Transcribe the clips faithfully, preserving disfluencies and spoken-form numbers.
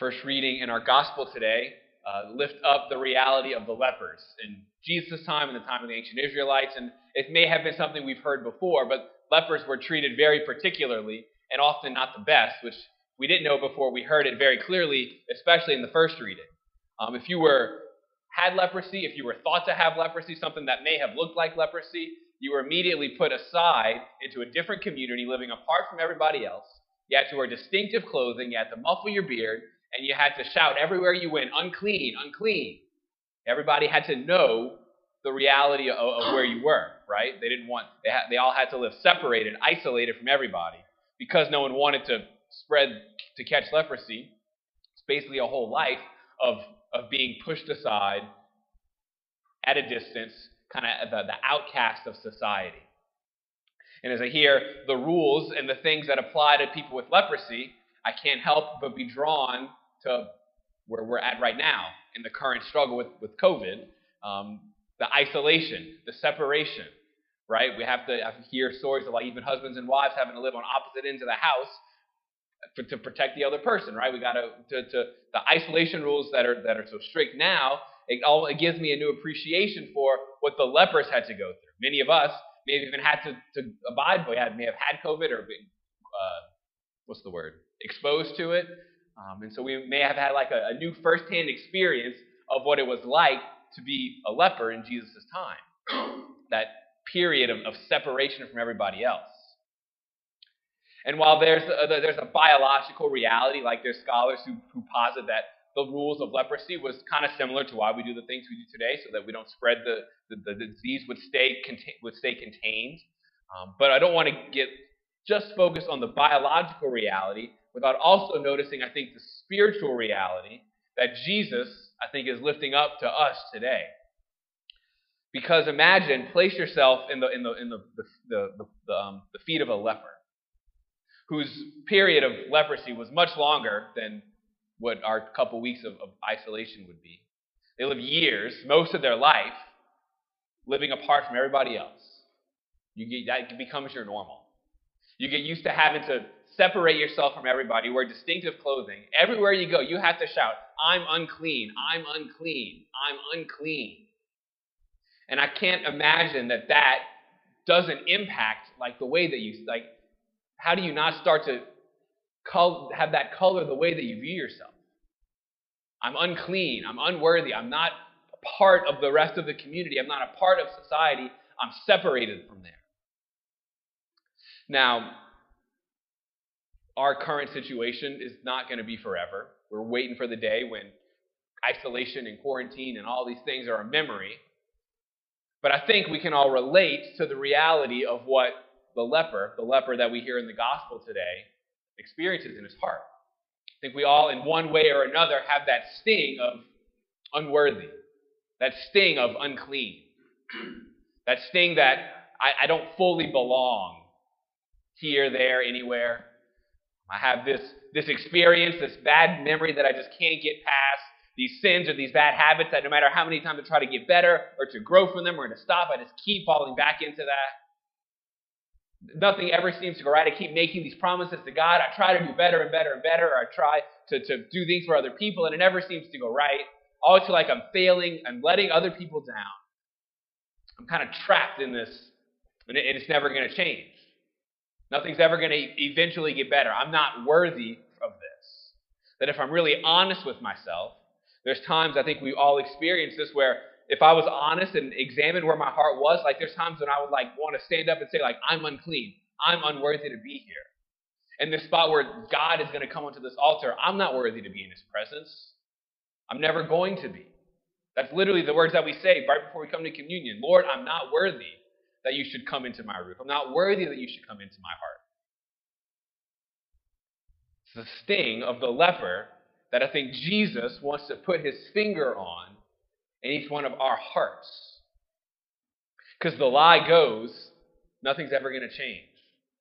first reading in our gospel today uh, lift up the reality of the lepers in Jesus' time and the time of the ancient Israelites. And it may have been something we've heard before, but lepers were treated very particularly and often not the best, which we didn't know before we heard it very clearly, especially in the first reading. Um, if you were had leprosy, if you were thought to have leprosy, something that may have looked like leprosy, you were immediately put aside into a different community, living apart from everybody else. You had to wear distinctive clothing, you had to muffle your beard, and you had to shout everywhere you went, unclean, unclean. Everybody had to know the reality of, of where you were, right? They didn't want, they, ha- they all had to live separated, isolated from everybody, because no one wanted to spread, to catch leprosy. It's basically a whole life of, of being pushed aside at a distance, kind of the, the outcast of society. And as I hear the rules and the things that apply to people with leprosy, I can't help but be drawn to where we're at right now in the current struggle with, with COVID, um, the isolation, the separation, right? We have to, I hear stories about even husbands and wives having to live on opposite ends of the house for, to protect the other person, right? We got to, to, to the isolation rules that are that are so strict now. It, all, it gives me a new appreciation for what the lepers had to go through. Many of us may have even had to, to abide by it, may have had COVID or been, uh, what's the word, exposed to it. Um, and so we may have had like a, a new firsthand experience of what it was like to be a leper in Jesus' time, that period of, of separation from everybody else. And while there's a, there's a biological reality, like there's scholars who, who posit that the rules of leprosy was kind of similar to why we do the things we do today, so that we don't spread the, the, the disease would stay contain, would stay contained. Um, but I don't want to get just focused on the biological reality without also noticing, I think, the spiritual reality that Jesus, I think, is lifting up to us today. Because imagine, place yourself in the in the in the the the, the, um, the feet of a leper, whose period of leprosy was much longer than what our couple weeks of, of isolation would be. They live years, most of their life, living apart from everybody else. You get, that becomes your normal. You get used to having to separate yourself from everybody, wear distinctive clothing. Everywhere you go, you have to shout, "I'm unclean, I'm unclean, I'm unclean." And I can't imagine that that doesn't impact like the way that you, like, how do you not start to Color, have that color the way that you view yourself? I'm unclean. I'm unworthy. I'm not a part of the rest of the community. I'm not a part of society. I'm separated from there. Now, our current situation is not going to be forever. We're waiting for the day when isolation and quarantine and all these things are a memory. But I think we can all relate to the reality of what the leper, the leper that we hear in the gospel today, experiences in his heart. I think we all, in one way or another, have that sting of unworthy, that sting of unclean, that sting that I, I don't fully belong here, there, anywhere. I have this, this experience, this bad memory that I just can't get past, these sins or these bad habits that no matter how many times I try to get better or to grow from them or to stop, I just keep falling back into that. Nothing ever seems to go right. I keep making these promises to God. I try to do better and better and better. Or I try to, to do things for other people, and it never seems to go right. Always feel like I'm failing. I'm letting other people down. I'm kind of trapped in this, and it's never going to change. Nothing's ever going to eventually get better. I'm not worthy of this. That if I'm really honest with myself, there's times I think we all experience this where if I was honest and examined where my heart was, like there's times when I would like want to stand up and say like, I'm unclean. I'm unworthy to be here. And this spot where God is going to come onto this altar, I'm not worthy to be in his presence. I'm never going to be. That's literally the words that we say right before we come to communion. Lord, I'm not worthy that you should come into my roof. I'm not worthy that you should come into my heart. It's the sting of the leper that I think Jesus wants to put his finger on in each one of our hearts. Because the lie goes, nothing's ever going to change.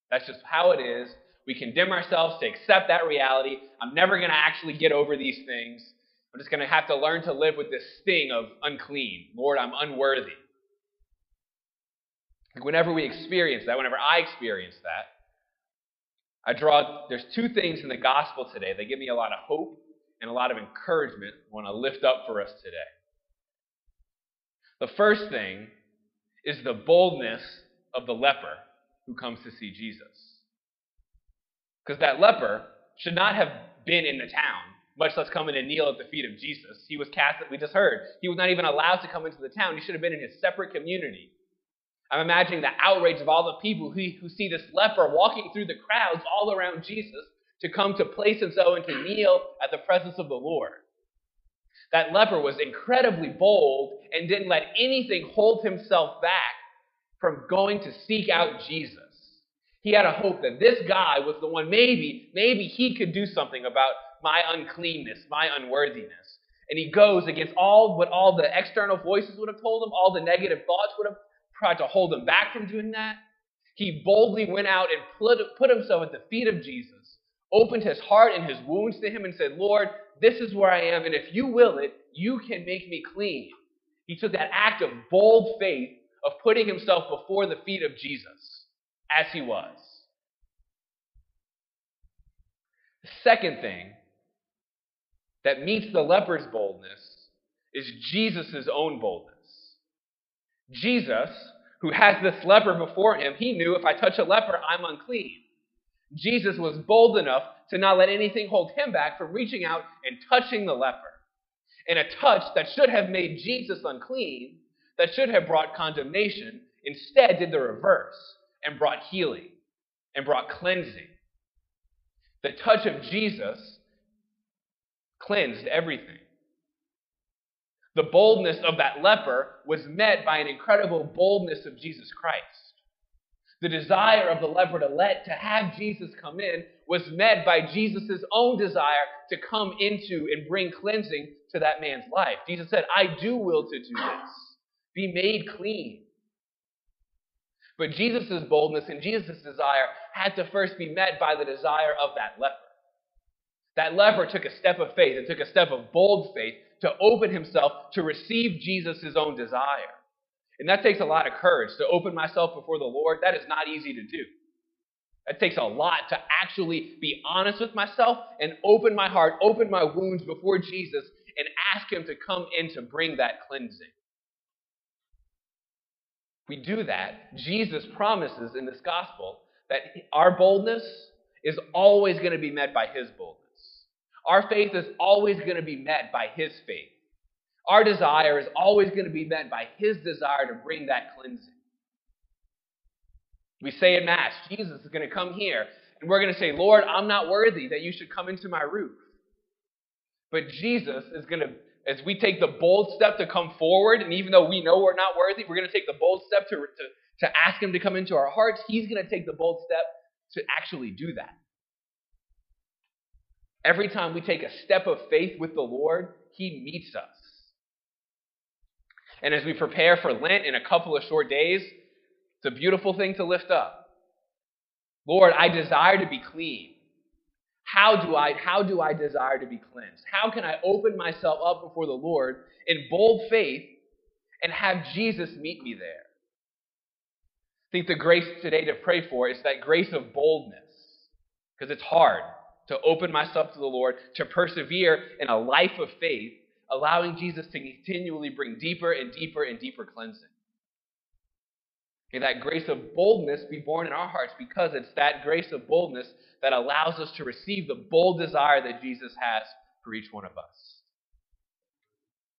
That's just how it is. We condemn ourselves to accept that reality. I'm never going to actually get over these things. I'm just going to have to learn to live with this sting of unclean. Lord, I'm unworthy. Like whenever we experience that, whenever I experience that, I draw, there's two things in the gospel today that give me a lot of hope and a lot of encouragement I want to lift up for us today. The first thing is the boldness of the leper who comes to see Jesus. Because that leper should not have been in the town, much less come in and kneel at the feet of Jesus. He was cast, we just heard. He was not even allowed to come into the town. He should have been in his separate community. I'm imagining the outrage of all the people who, who see this leper walking through the crowds all around Jesus to come to place himself and to kneel at the presence of the Lord. That leper was incredibly bold and didn't let anything hold himself back from going to seek out Jesus. He had a hope that this guy was the one, maybe, maybe he could do something about my uncleanness, my unworthiness. And he goes against all what all the external voices would have told him, all the negative thoughts would have tried to hold him back from doing that. He boldly went out and put himself at the feet of Jesus, opened his heart and his wounds to him and said, Lord, this is where I am, and if you will it, you can make me clean. He took that act of bold faith of putting himself before the feet of Jesus, as he was. The second thing that meets the leper's boldness is Jesus' own boldness. Jesus, who has this leper before him, he knew if I touch a leper, I'm unclean. Jesus was bold enough to not let anything hold him back from reaching out and touching the leper. And a touch that should have made Jesus unclean, that should have brought condemnation, instead did the reverse and brought healing and brought cleansing. The touch of Jesus cleansed everything. The boldness of that leper was met by an incredible boldness of Jesus Christ. The desire of the leper to let, to have Jesus come in was met by Jesus' own desire to come into and bring cleansing to that man's life. Jesus said, I do will to do this. Be made clean. But Jesus' boldness and Jesus' desire had to first be met by the desire of that leper. That leper took a step of faith and took a step of bold faith to open himself to receive Jesus' own desire. And that takes a lot of courage to open myself before the Lord. That is not easy to do. It takes a lot to actually be honest with myself and open my heart, open my wounds before Jesus and ask him to come in to bring that cleansing. We do that. Jesus promises in this gospel that our boldness is always going to be met by his boldness. Our faith is always going to be met by his faith. Our desire is always going to be met by his desire to bring that cleansing. We say in Mass, Jesus is going to come here, and we're going to say, Lord, I'm not worthy that you should come into my roof. But Jesus is going to, as we take the bold step to come forward, and even though we know we're not worthy, we're going to take the bold step to, to, to ask him to come into our hearts. He's going to take the bold step to actually do that. Every time we take a step of faith with the Lord, he meets us. And as we prepare for Lent in a couple of short days, it's a beautiful thing to lift up. Lord, I desire to be clean. How do I, how do I desire to be cleansed? How can I open myself up before the Lord in bold faith and have Jesus meet me there? I think the grace today to pray for is that grace of boldness, because it's hard to open myself to the Lord, to persevere in a life of faith, allowing Jesus to continually bring deeper and deeper and deeper cleansing. May that grace of boldness be born in our hearts, because it's that grace of boldness that allows us to receive the bold desire that Jesus has for each one of us.